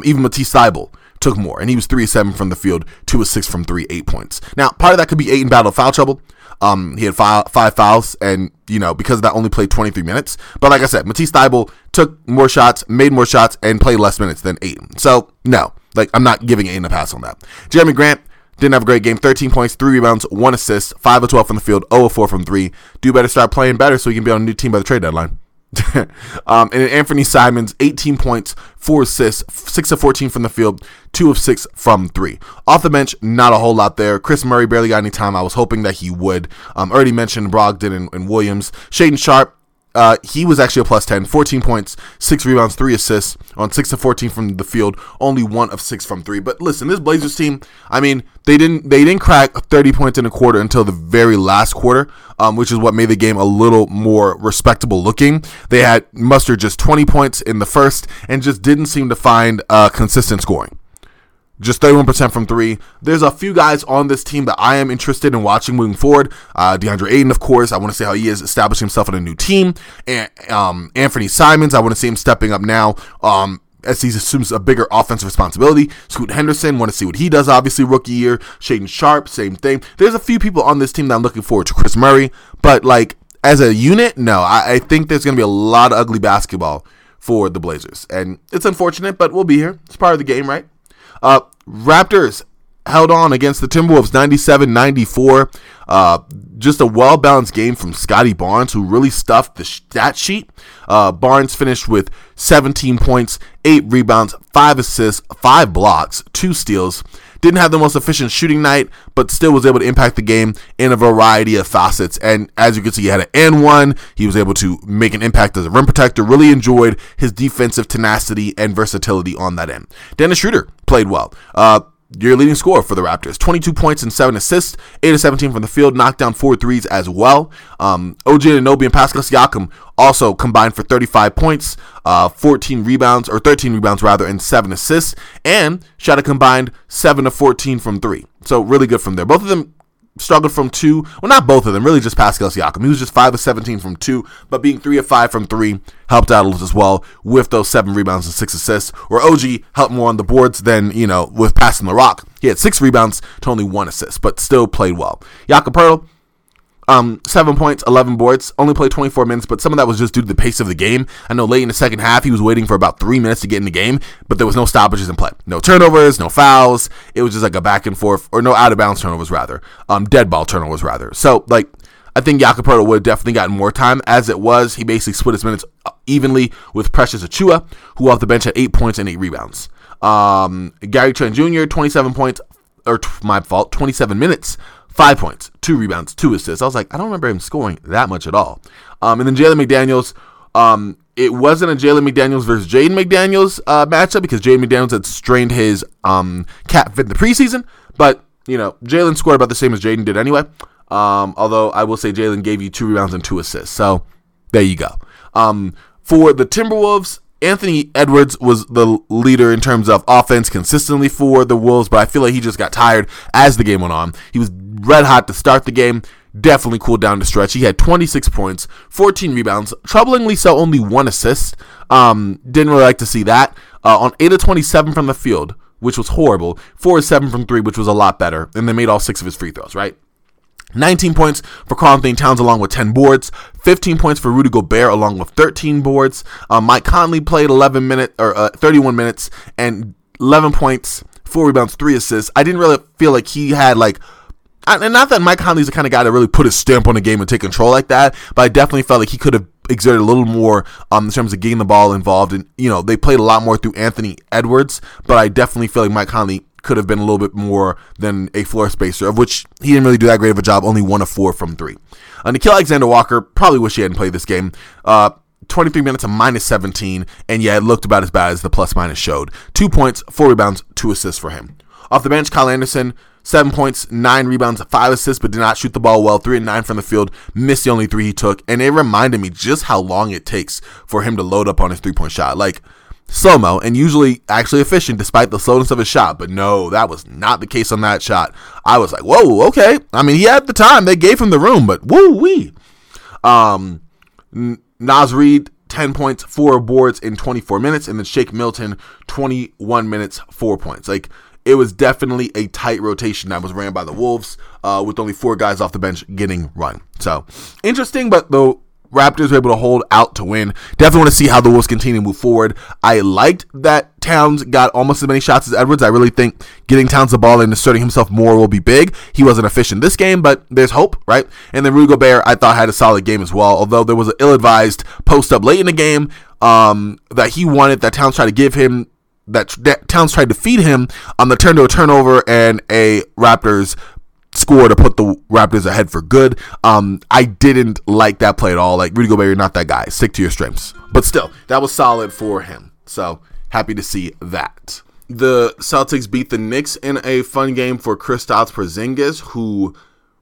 Even Matisse Thybulle took more, and he was 3 of 7 from the field, 2 of 6 from 3, 8 points. Now, part of that could be Ayton battled foul trouble. He had 5 fouls, and, because of that, only played 23 minutes. But like I said, Matisse Thybulle took more shots, made more shots, and played less minutes than Ayton. So, no, I'm not giving Ayton a pass on that. Jeremy Grant didn't have a great game. 13 points, 3 rebounds, 1 assist, 5 of 12 from the field, 0 of 4 from 3. Do better, start playing better so he can be on a new team by the trade deadline. And Anthony Simons, 18 points, 4 assists, 6 of 14 from the field, 2 of 6 from 3. Off the bench, not a whole lot there. Chris Murray barely got any time. I was hoping that he would. Already mentioned Brogdon and Williams. Shaedon Sharpe, he was actually a plus 10, 14 points, 6 rebounds, 3 assists on 6 of 14 from the field, only 1 of 6 from 3. But listen, this Blazers team, they didn't crack 30 points in a quarter until the very last quarter, which is what made the game a little more respectable looking. They had mustered just 20 points in the first and just didn't seem to find consistent scoring. Just 31% from 3. There's a few guys on this team that I am interested in watching moving forward. DeAndre Ayton, of course. I want to see how he is establishing himself on a new team. And Anthony Simons, I want to see him stepping up now as he assumes a bigger offensive responsibility. Scoot Henderson, want to see what he does, obviously, rookie year. Shaedon Sharpe, same thing. There's a few people on this team that I'm looking forward to. Chris Murray. But, as a unit, no. I think there's going to be a lot of ugly basketball for the Blazers. And it's unfortunate, but we'll be here. It's part of the game, right? Raptors held on against the Timberwolves 97-94. Just a well-balanced game from Scotty Barnes, who really stuffed the stat sheet. Barnes finished with 17 points, 8 rebounds, 5 assists, 5 blocks, 2 steals. Didn't have the most efficient shooting night, but still was able to impact the game in a variety of facets. And as you can see, he had an and one. He was able to make an impact as a rim protector. Really enjoyed his defensive tenacity and versatility on that end. Dennis Schroeder played well. Your leading scorer for the Raptors. 22 points and 7 assists. 8 of 17 from the field. Knocked down 4 threes as well. OG Anunoby and Pascal Siakam also combined for 35 points, 13 rebounds rather, and 7 assists. And shot a combined 7 of 14 from 3. So really good from there. Both of them struggled from 2. Well, not both of them. Really just Pascal Siakam. He was just 5 of 17 from 2. But being 3 of 5 from 3 helped out as well with those 7 rebounds and 6 assists. Where OG helped more on the boards than, with passing the rock. He had 6 rebounds to only 1 assist. But still played well. Jakob Poeltl. 7 points, 11 boards, only played 24 minutes, but some of that was just due to the pace of the game. I know late in the second half, he was waiting for about 3 minutes to get in the game, but there was no stoppages in play. No turnovers, no fouls. It was just like a back and forth, or no out-of-bounds turnovers, rather. Dead ball turnovers, rather. So, like, I think Jakob would have definitely gotten more time. As it was, he basically split his minutes evenly with Precious Achiuwa, who off the bench had 8 points and 8 rebounds. Gary Trent Jr., 27 points, or 27 minutes, 5 points, 2 rebounds, 2 assists. I was like, I don't remember him scoring that much at all. And then Jalen McDaniels, it wasn't a Jalen McDaniels versus Jaden McDaniels matchup because Jaden McDaniels had strained his calf in the preseason. But, you know, Jalen scored about the same as Jaden did anyway. Although I will say Jalen gave you 2 rebounds and 2 assists. So there you go. For the Timberwolves, Anthony Edwards was the leader in terms of offense consistently for the Wolves, but I feel like he just got tired as the game went on. He was red hot to start the game, definitely cooled down to stretch. He had 26 points, 14 rebounds, troublingly so only 1 assist. Didn't really like to see that. On 8 of 27 from the field, which was horrible, 4 of 7 from 3, which was a lot better, and they made all 6 of his free throws, right? 19 points for Karl-Anthony Towns along with 10 boards, 15 points for Rudy Gobert along with 13 boards. Mike Conley played 31 minutes and 11 points, 4 rebounds, 3 assists. I didn't really feel like he had and not that Mike Conley's the kind of guy to really put his stamp on the game and take control like that, but I definitely felt like he could have exerted a little more in terms of getting the ball involved. And, you know, they played a lot more through Anthony Edwards, but I definitely feel like Mike Conley could have been a little bit more than a floor spacer, of which he didn't really do that great of a job, only 1 of 4 from 3. Nickeil Alexander-Walker, probably wish he hadn't played this game. 23 minutes of minus 17, and yeah, it looked about as bad as the plus-minus showed. 2 points, 4 rebounds, 2 assists for him. Off the bench, Kyle Anderson, 7 points, 9 rebounds, 5 assists, but did not shoot the ball well. 3 of 9 from the field, missed the only 3 he took, and it reminded me just how long it takes for him to load up on his three-point shot. Like, slow-mo and usually actually efficient despite the slowness of his shot, but no, that was not the case on that shot. I was like, whoa, okay. I mean, he had the time. They gave him the room, but woo-wee. Naz Reid, 10 points, 4 boards in 24 minutes, and then Shake Milton, 21 minutes, 4 points. Like, it was definitely a tight rotation that was ran by the Wolves with only 4 guys off the bench getting run. So, interesting, but though, Raptors were able to hold out to win. Definitely want to see how the Wolves continue to move forward. I liked that Towns got almost as many shots as Edwards. I really think getting Towns the ball and asserting himself more will be big. He wasn't efficient this game, but there's hope, right? And then Rudy Gobert, I thought, had a solid game as well, although there was an ill-advised post-up late in the game that he wanted, that Towns tried to give him, that Towns tried to feed him on the turn to a turnover and a Raptors score to put the Raptors ahead for good. I didn't like that play at all. Like, Rudy Gobert, you're not that guy. Stick to your strengths. But still, that was solid for him. So, happy to see that. The Celtics beat the Knicks in a fun game for Kristaps Porzingis, who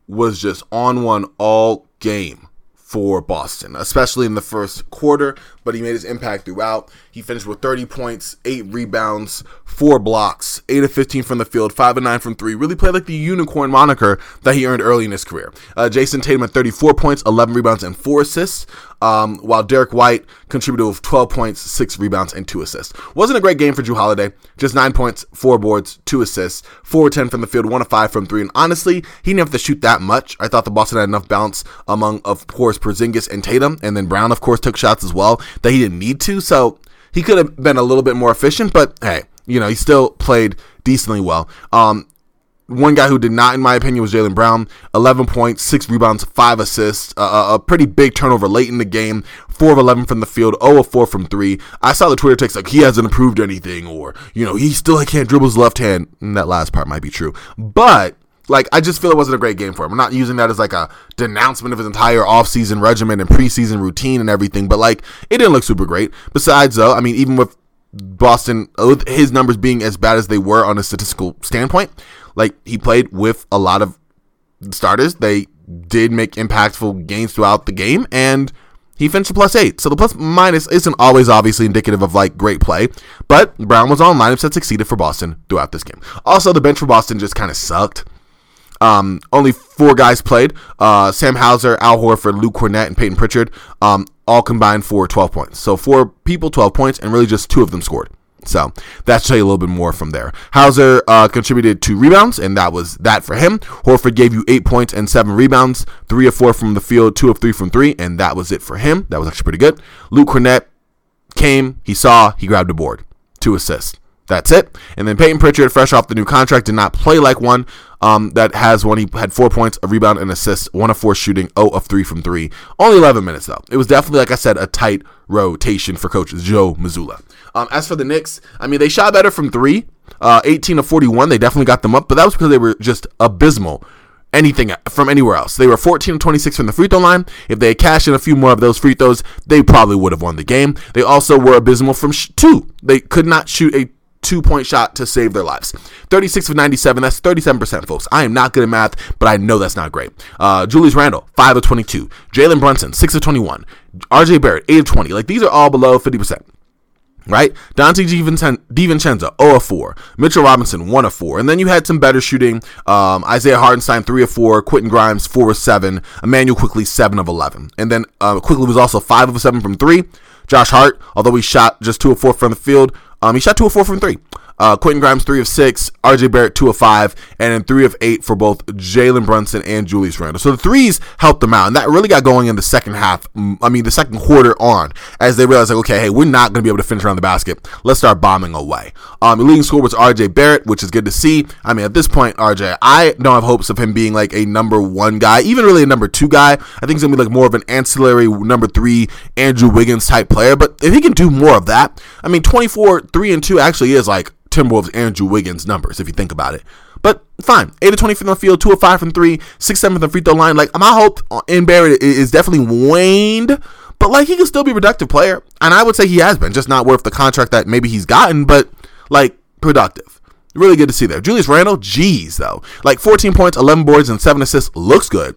was just on one all game for Boston, especially in the first quarter, but he made his impact throughout. He finished with 30 points, 8 rebounds, 4 blocks, 8 of 15 from the field, 5 of 9 from 3. Really played like the unicorn moniker that he earned early in his career. Jason Tatum had 34 points, 11 rebounds, and 4 assists, while Derek White contributed with 12 points, 6 rebounds, and 2 assists. Wasn't a great game for Jrue Holiday. Just 9 points, 4 boards, 2 assists, 4 of 10 from the field, 1 of 5 from 3. And honestly, he didn't have to shoot that much. I thought the Boston had enough balance among, of course, Porzingis and Tatum. And then Brown, of course, took shots as well that he didn't need to, so he could have been a little bit more efficient, but hey, you know, he still played decently well. One guy who did not, in my opinion, was Jaylen Brown. 11 points, 6 rebounds, 5 assists, a pretty big turnover late in the game, 4 of 11 from the field, 0 of 4 from 3. I saw the Twitter text like, he hasn't improved anything, or, you know, he still can't dribble his left hand, and that last part might be true, but like, I just feel it wasn't a great game for him. I'm not using that as, like, a denouncement of his entire offseason regimen and preseason routine and everything, but, like, it didn't look super great. Besides, though, I mean, even with Boston, with his numbers being as bad as they were on a statistical standpoint, like, he played with a lot of starters. They did make impactful gains throughout the game, and he finished a +8. So the plus-minus isn't always obviously indicative of, like, great play. But Brown was on lineups that succeeded for Boston throughout this game. Also, the bench for Boston just kind of sucked. Only 4 guys played. Sam Hauser, Al Horford, Luke Cornett, and Peyton Pritchard all combined for 12 points. So 4 people, 12 points, and really just 2 of them scored. So that should tell you a little bit more from there. Hauser contributed 2 rebounds, and that was that for him. Horford gave you 8 points and 7 rebounds, 3 of 4 from the field, 2 of 3 from three, and that was it for him. That was actually pretty good. Luke Cornett came, he saw, he grabbed a board, 2 assists. That's it. And then Peyton Pritchard, fresh off the new contract, did not play like one that has one. He had 4 points, a rebound, and assist, 1 of 4 shooting, 0 of 3 from 3. Only 11 minutes, though. It was definitely, like I said, a tight rotation for Coach Joe Mazzulla. As for the Knicks, I mean, they shot better from 3, 18 of 41. They definitely got them up, but that was because they were just abysmal. Anything from anywhere else. They were 14 of 26 from the free throw line. If they had cashed in a few more of those free throws, they probably would have won the game. They also were abysmal from 2. They could not shoot a 2-point shot to save their lives. 36 of 97. That's 37%, folks. I am not good at math, but I know that's not great. Julius Randle, 5 of 22. Jalen Brunson, 6 of 21. RJ Barrett, 8 of 20. Like, these are all below 50%. Right? Dante DiVincenzo, 0 of 4. Mitchell Robinson, 1 of 4. And then you had some better shooting. Isaiah Hartenstein, 3 of 4. Quentin Grimes, 4 of 7. Emmanuel Quickley, 7 of 11. And then Quickley was also 5 of 7 from 3. Josh Hart, although he shot just 2 of 4 from the field, he shot 2 of 4 from 3. Quentin Grimes, 3 of 6. RJ Barrett, 2 of 5. And then 3 of 8 for both Jalen Brunson and Julius Randle. So the threes helped them out. And that really got going in the second half. I mean, the second quarter on, as they realized, like, okay, hey, we're not going to be able to finish around the basket. Let's start bombing away. The leading scorer was RJ Barrett, which is good to see. I mean, at this point, RJ, I don't have hopes of him being like a number one guy, even really a number two guy. I think he's going to be like more of an ancillary number three Andrew Wiggins type player. But if he can do more of that, I mean, 24, 3 and 2 actually is like Timberwolves Andrew Wiggins numbers if you think about it. But fine, 8 of 20 from the field, 2 of 5 from 3, 6-7 from the free throw line. Like, my hope in Barrett is definitely waned, but like, he can still be a productive player, and I would say he has been, just not worth the contract that maybe he's gotten, but like, productive. Really good to see there. Julius Randle, geez, though, like 14 points, 11 boards, and 7 assists looks good,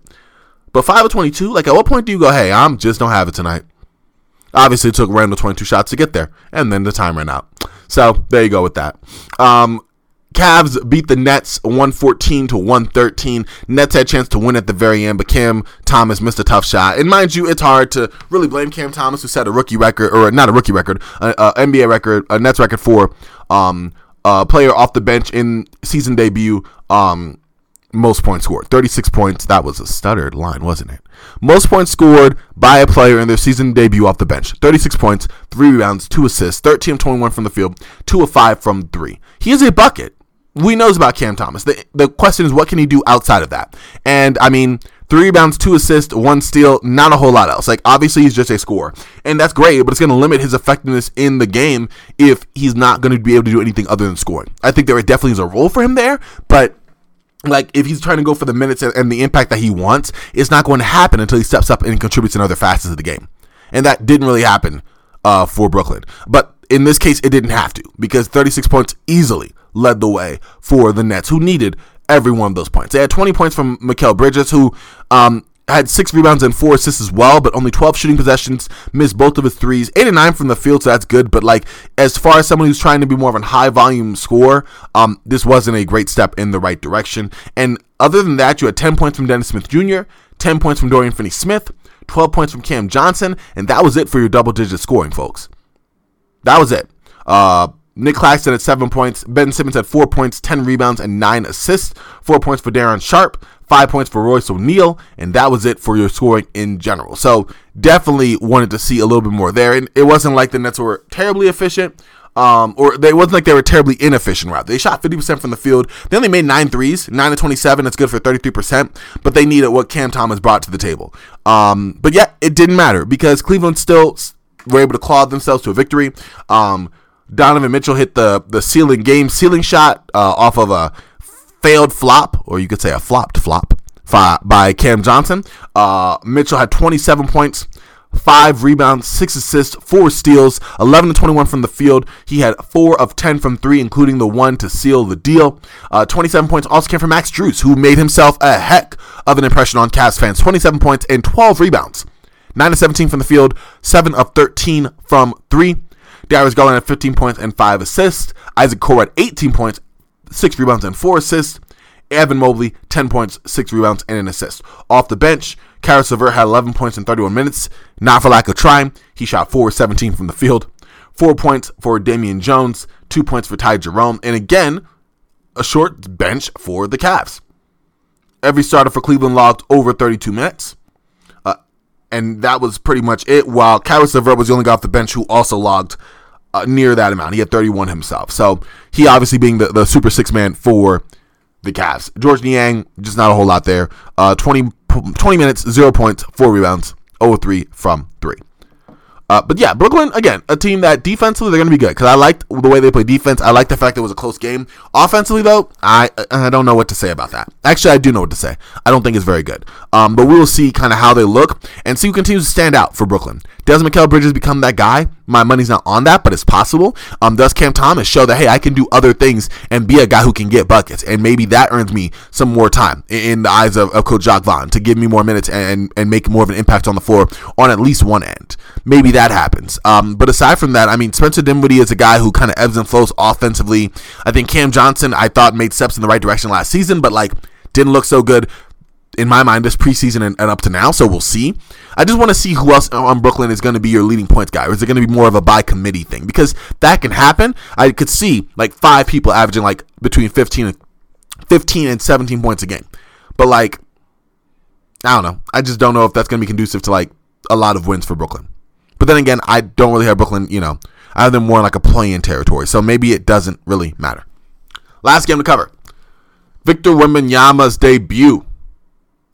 but 5 of 22, like, at what point do you go, hey, I'm just don't have it tonight? Obviously, it took Randle 22 shots to get there, and then the time ran out. So there you go with that. Cavs beat the Nets 114 to 113. Nets had a chance to win at the very end, but Cam Thomas missed a tough shot. And mind you, it's hard to really blame Cam Thomas, who set a rookie record, or not a rookie record, an NBA record, a Nets record for player off the bench in season debut. Most points scored, 36 points. That was a stuttered line, wasn't it? Most points scored by a player in their season debut off the bench. 36 points, 3 rebounds, 2 assists, 13 of 21 from the field, 2 of 5 from 3. He is a bucket. We know about Cam Thomas. The question is, what can he do outside of that? And, I mean, 3 rebounds, 2 assists, 1 steal, not a whole lot else. Like, obviously, he's just a scorer. And that's great, but it's going to limit his effectiveness in the game if he's not going to be able to do anything other than scoring. I think there definitely is a role for him there, but like, if he's trying to go for the minutes and the impact that he wants, it's not going to happen until he steps up and contributes in other facets of the game. And that didn't really happen for Brooklyn. But in this case, it didn't have to, because 36 points easily led the way for the Nets, who needed every one of those points. They had 20 points from Mikal Bridges, who had 6 rebounds and 4 assists as well, but only 12 shooting possessions, missed both of his threes, 8 and 9 from the field, so that's good. But like, as far as someone who's trying to be more of a high volume scorer, this wasn't a great step in the right direction. And other than that, you had 10 points from Dennis Smith Jr., 10 points from Dorian Finney-Smith, 12 points from Cam Johnson, and that was it for your double digit scoring, folks. That was it. Nick Claxton had 7 points, Ben Simmons had 4 points, 10 rebounds, and 9 assists, 4 points for Darren Sharp, 5 points for Royce O'Neal, and that was it for your scoring in general. So definitely wanted to see a little bit more there, and it wasn't like the Nets were terribly efficient, it wasn't like they were terribly inefficient, rather. They shot 50% from the field. They only made 9 threes, 9 to 27, that's good for 33%, but they needed what Cam Thomas brought to the table. But yeah, it didn't matter, because Cleveland still were able to claw themselves to a victory. Donovan Mitchell hit the game-sealing shot off of a failed flop, or you could say a flopped flop, by Cam Johnson. Mitchell had 27 points, 5 rebounds, 6 assists, 4 steals, 11 to 21 from the field. He had 4 of 10 from 3, including the one to seal the deal. 27 points also came from Max Drews, who made himself a heck of an impression on Cavs fans. 27 points and 12 rebounds, 9 of 17 from the field, 7 of 13 from 3. Darius Garland had 15 points and 5 assists. Isaac Cora had 18 points, 6 rebounds, and 4 assists. Evan Mobley, 10 points, 6 rebounds, and an assist. Off the bench, Karis LeVert had 11 points in 31 minutes. Not for lack of trying. He shot 4 of 17 from the field. 4 points for Damian Jones, 2 points for Ty Jerome, and again, a short bench for the Cavs. Every starter for Cleveland logged over 32 minutes, and that was pretty much it, while Caris LeVert was the only guy off the bench who also logged near that amount. He had 31 himself, so he obviously being the super six-man for the Cavs. George Niang, just not a whole lot there. 20 minutes, 0 points, 4 rebounds, 0-3 from 3. But yeah, Brooklyn, again, a team that defensively they're going to be good because I liked the way they play defense. I liked the fact that it was a close game. Offensively, though, I don't know what to say about that. Actually, I do know what to say. I don't think it's very good. But we will see kind of how they look and see who continues to stand out for Brooklyn. Does Mikal Bridges become that guy? My money's not on that, but it's possible. Does Cam Thomas show that, hey, I can do other things and be a guy who can get buckets? And maybe that earns me some more time in the eyes of Coach Jacques Vaughn to give me more minutes and make more of an impact on the floor on at least one end. Maybe that happens. But aside from that, I mean, Spencer Dinwiddie is a guy who kind of ebbs and flows offensively. I think Cam Johnson, I thought, made steps in the right direction last season, but like didn't look so good in my mind this preseason and up to now, so we'll see. I just want to see who else on Brooklyn is going to be your leading points guy, or is it going to be more of a by committee thing? Because that can happen. I could see like 5 people averaging like between 15 and 17 points a game, but like I don't know. I just don't know if that's going to be conducive to like a lot of wins for Brooklyn. But then again, I don't really have Brooklyn. You know, I have them more in like a play-in territory, so maybe it doesn't really matter. Last game to cover: Victor Wembanyama's debut.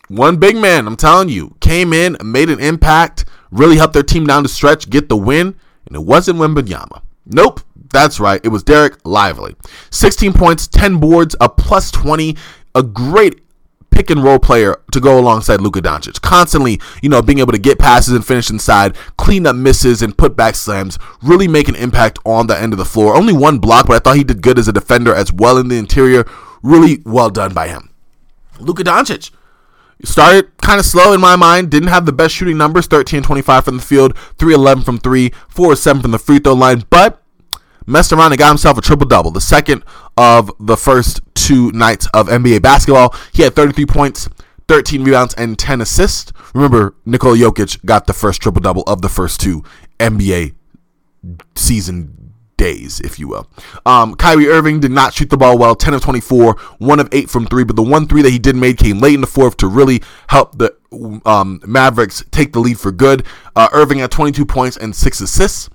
One big man, I'm telling you, came in, made an impact, really helped their team down the stretch, get the win, and it wasn't Wembanyama. Nope, that's right. It was Derek Lively. 16 points, 10 boards, a plus 20, a great pick and roll player to go alongside Luka Doncic. Constantly, you know, being able to get passes and finish inside, clean up misses and put back slams, really make an impact on the end of the floor. Only one block, but I thought he did good as a defender as well in the interior. Really well done by him. Luka Doncic started kind of slow in my mind, didn't have the best shooting numbers, 13-25 from the field, 3-11 from 3, 4-7 from the free throw line, but messed around and got himself a triple-double, the second of the first 2 nights of NBA basketball. He had 33 points, 13 rebounds, and 10 assists. Remember, Nikola Jokic got the first triple-double of the first 2 NBA season days, if you will. Kyrie Irving did not shoot the ball well, 10 of 24, 1 of 8 from 3, but the 1-3 that he did make came late in the fourth to really help the Mavericks take the lead for good. Irving had 22 points and 6 assists.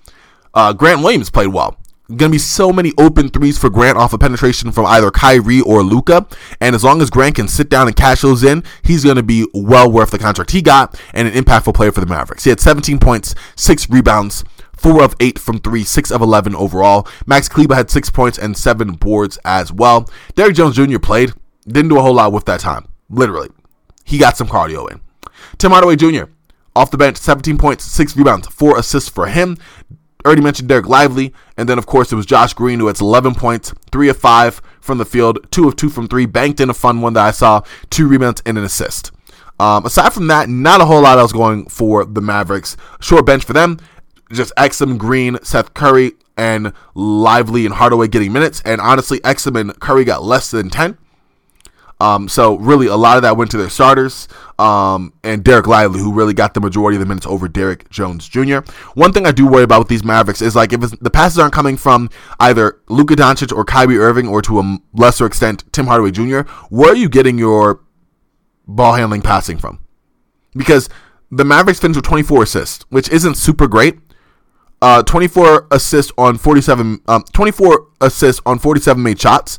Grant Williams played well. Going to be so many open threes for Grant off of penetration from either Kyrie or Luka, and as long as Grant can sit down and cash those in, he's going to be well worth the contract he got and an impactful player for the Mavericks. He had 17 points, 6 rebounds, 4 of 8 from 3, 6 of 11 overall. Max Kleba had 6 points and 7 boards as well. Derrick Jones Jr. played. Didn't do a whole lot with that time. Literally. He got some cardio in. Tim Hardaway Jr. off the bench, 17 points, 6 rebounds, 4 assists for him. Already mentioned Derek Lively. And then, of course, it was Josh Green, who had 11 points, 3 of 5 from the field, 2 of 2 from 3. Banked in a fun one that I saw. 2 rebounds and an assist. Aside from that, not a whole lot else going for the Mavericks. Short bench for them. Just Exum, Green, Seth Curry, and Lively and Hardaway getting minutes. And honestly, Exum and Curry got less than 10. So really, a lot of that went to their starters. And Derek Lively, who really got the majority of the minutes over Derrick Jones Jr. One thing I do worry about with these Mavericks is like if the passes aren't coming from either Luka Doncic or Kyrie Irving or to a lesser extent Tim Hardaway Jr., where are you getting your ball handling passing from? Because the Mavericks finished with 24 assists, which isn't super great. 24 assists on 47 made shots,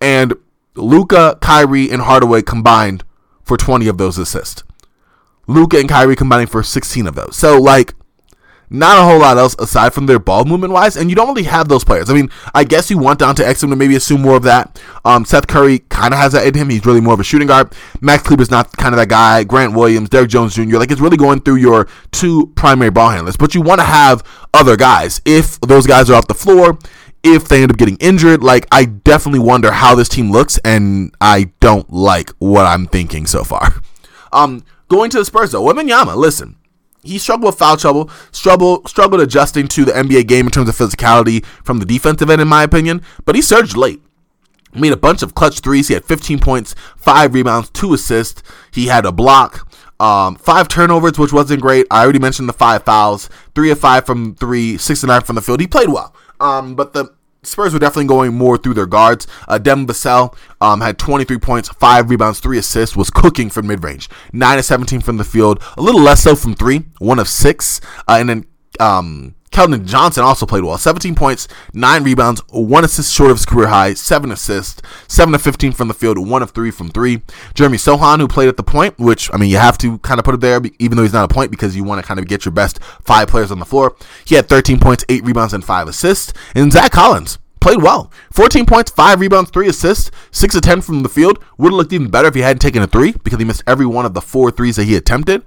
and Luka, Kyrie, and Hardaway combined for 20 of those assists. Luka and Kyrie combining for 16 of those. So, like, not a whole lot else aside from their ball movement-wise, and you don't really have those players. I mean, I guess you want Dante Exum to maybe assume more of that. Seth Curry kind of has that in him. He's really more of a shooting guard. Max Kleber's not kind of that guy. Grant Williams, Derrick Jones Jr. Like, it's really going through your 2 primary ball handlers. But you want to have other guys. If those guys are off the floor, if they end up getting injured, like, I definitely wonder how this team looks, and I don't like what I'm thinking so far. Going to the Spurs, though. Wembanyama, listen. He struggled with foul trouble, struggled adjusting to the NBA game in terms of physicality from the defensive end, in my opinion, but he surged late. Made a bunch of clutch threes. He had 15 points, 5 rebounds, 2 assists. He had a block, 5 turnovers, which wasn't great. I already mentioned the 5 fouls, 3 of 5 from 3, 6 of 9 from the field. He played well, but the Spurs were definitely going more through their guards. Devin Vassell had 23 points, 5 rebounds, 3 assists, was cooking from mid-range. 9 of 17 from the field, a little less so from 3, 1 of 6. And then Keldon Johnson also played well. 17 points, 9 rebounds, 1 assist short of his career high, 7 assists, 7 of 15 from the field, 1 of 3 from 3. Jeremy Sohan, who played at the point, which, I mean, you have to kind of put it there, even though he's not a point, because you want to kind of get your best 5 players on the floor. He had 13 points, 8 rebounds, and 5 assists. And Zach Collins played well. 14 points, 5 rebounds, 3 assists, 6 of 10 from the field. Would have looked even better if he hadn't taken a 3, because he missed every one of the 4 threes that he attempted.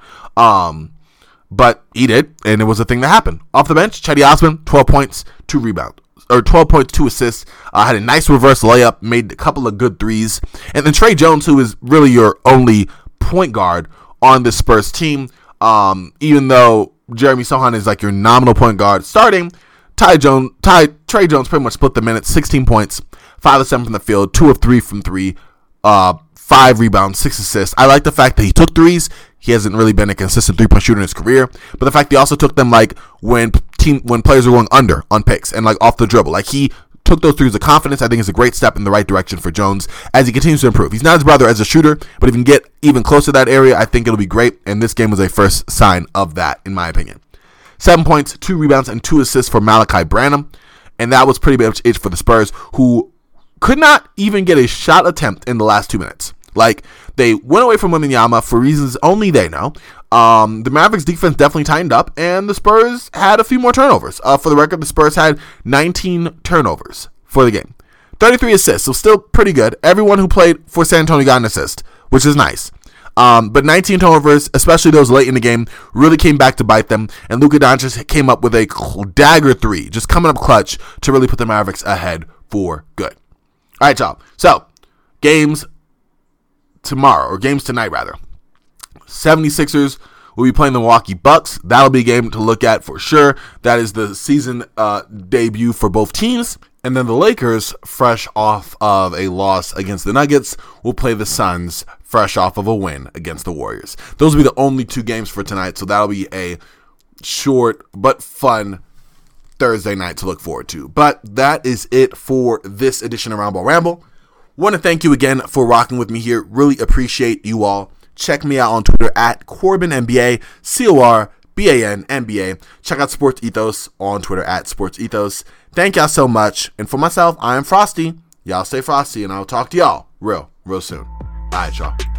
But he did, and it was a thing that happened. Off the bench, Chetty Osman, 12 points, 2 rebounds, or 12 points, 2 assists. Had a nice reverse layup, made a couple of good threes. And then Trey Jones, who is really your only point guard on this Spurs team, even though Jeremy Sohan is like your nominal point guard starting, Trey Jones pretty much split the minutes, 16 points, 5 of 7 from the field, 2 of 3 from 3, 5 rebounds, 6 assists. I like the fact that he took threes. He hasn't really been a consistent three-point shooter in his career, but the fact he also took them like when players are going under on picks and like off the dribble, like he took those threes with confidence. I think it's a great step in the right direction for Jones as he continues to improve. He's not his brother as a shooter, but if he can get even closer to that area, I think it'll be great. And this game was a first sign of that, in my opinion. 7 points, 2 rebounds, and 2 assists for Malachi Branham, and that was pretty much it for the Spurs, who could not even get a shot attempt in the last 2 minutes. Like, they went away from Wembanyama for reasons only they know. The Mavericks' defense definitely tightened up, and the Spurs had a few more turnovers. For the record, the Spurs had 19 turnovers for the game. 33 assists, so still pretty good. Everyone who played for San Antonio got an assist, which is nice. But 19 turnovers, especially those late in the game, really came back to bite them, and Luka Doncic came up with a dagger 3, just coming up clutch to really put the Mavericks ahead for good. All right, y'all. So, games tonight, rather. 76ers will be playing the Milwaukee Bucks. That'll be a game to look at for sure. That is the season debut for both teams. And then the Lakers, fresh off of a loss against the Nuggets, will play the Suns, fresh off of a win against the Warriors. Those will be the only 2 games for tonight, so that'll be a short but fun Thursday night to look forward to. But that is it for this edition of Roundball Ramble. Want to thank you again for rocking with me here. Really appreciate you all. Check me out on Twitter at CorbinNBA, CorbinNBA. Check out Sports Ethos on Twitter at Sports Ethos. Thank y'all so much. And for myself, I am Frosty. Y'all stay frosty, and I'll talk to y'all real soon. All right, y'all.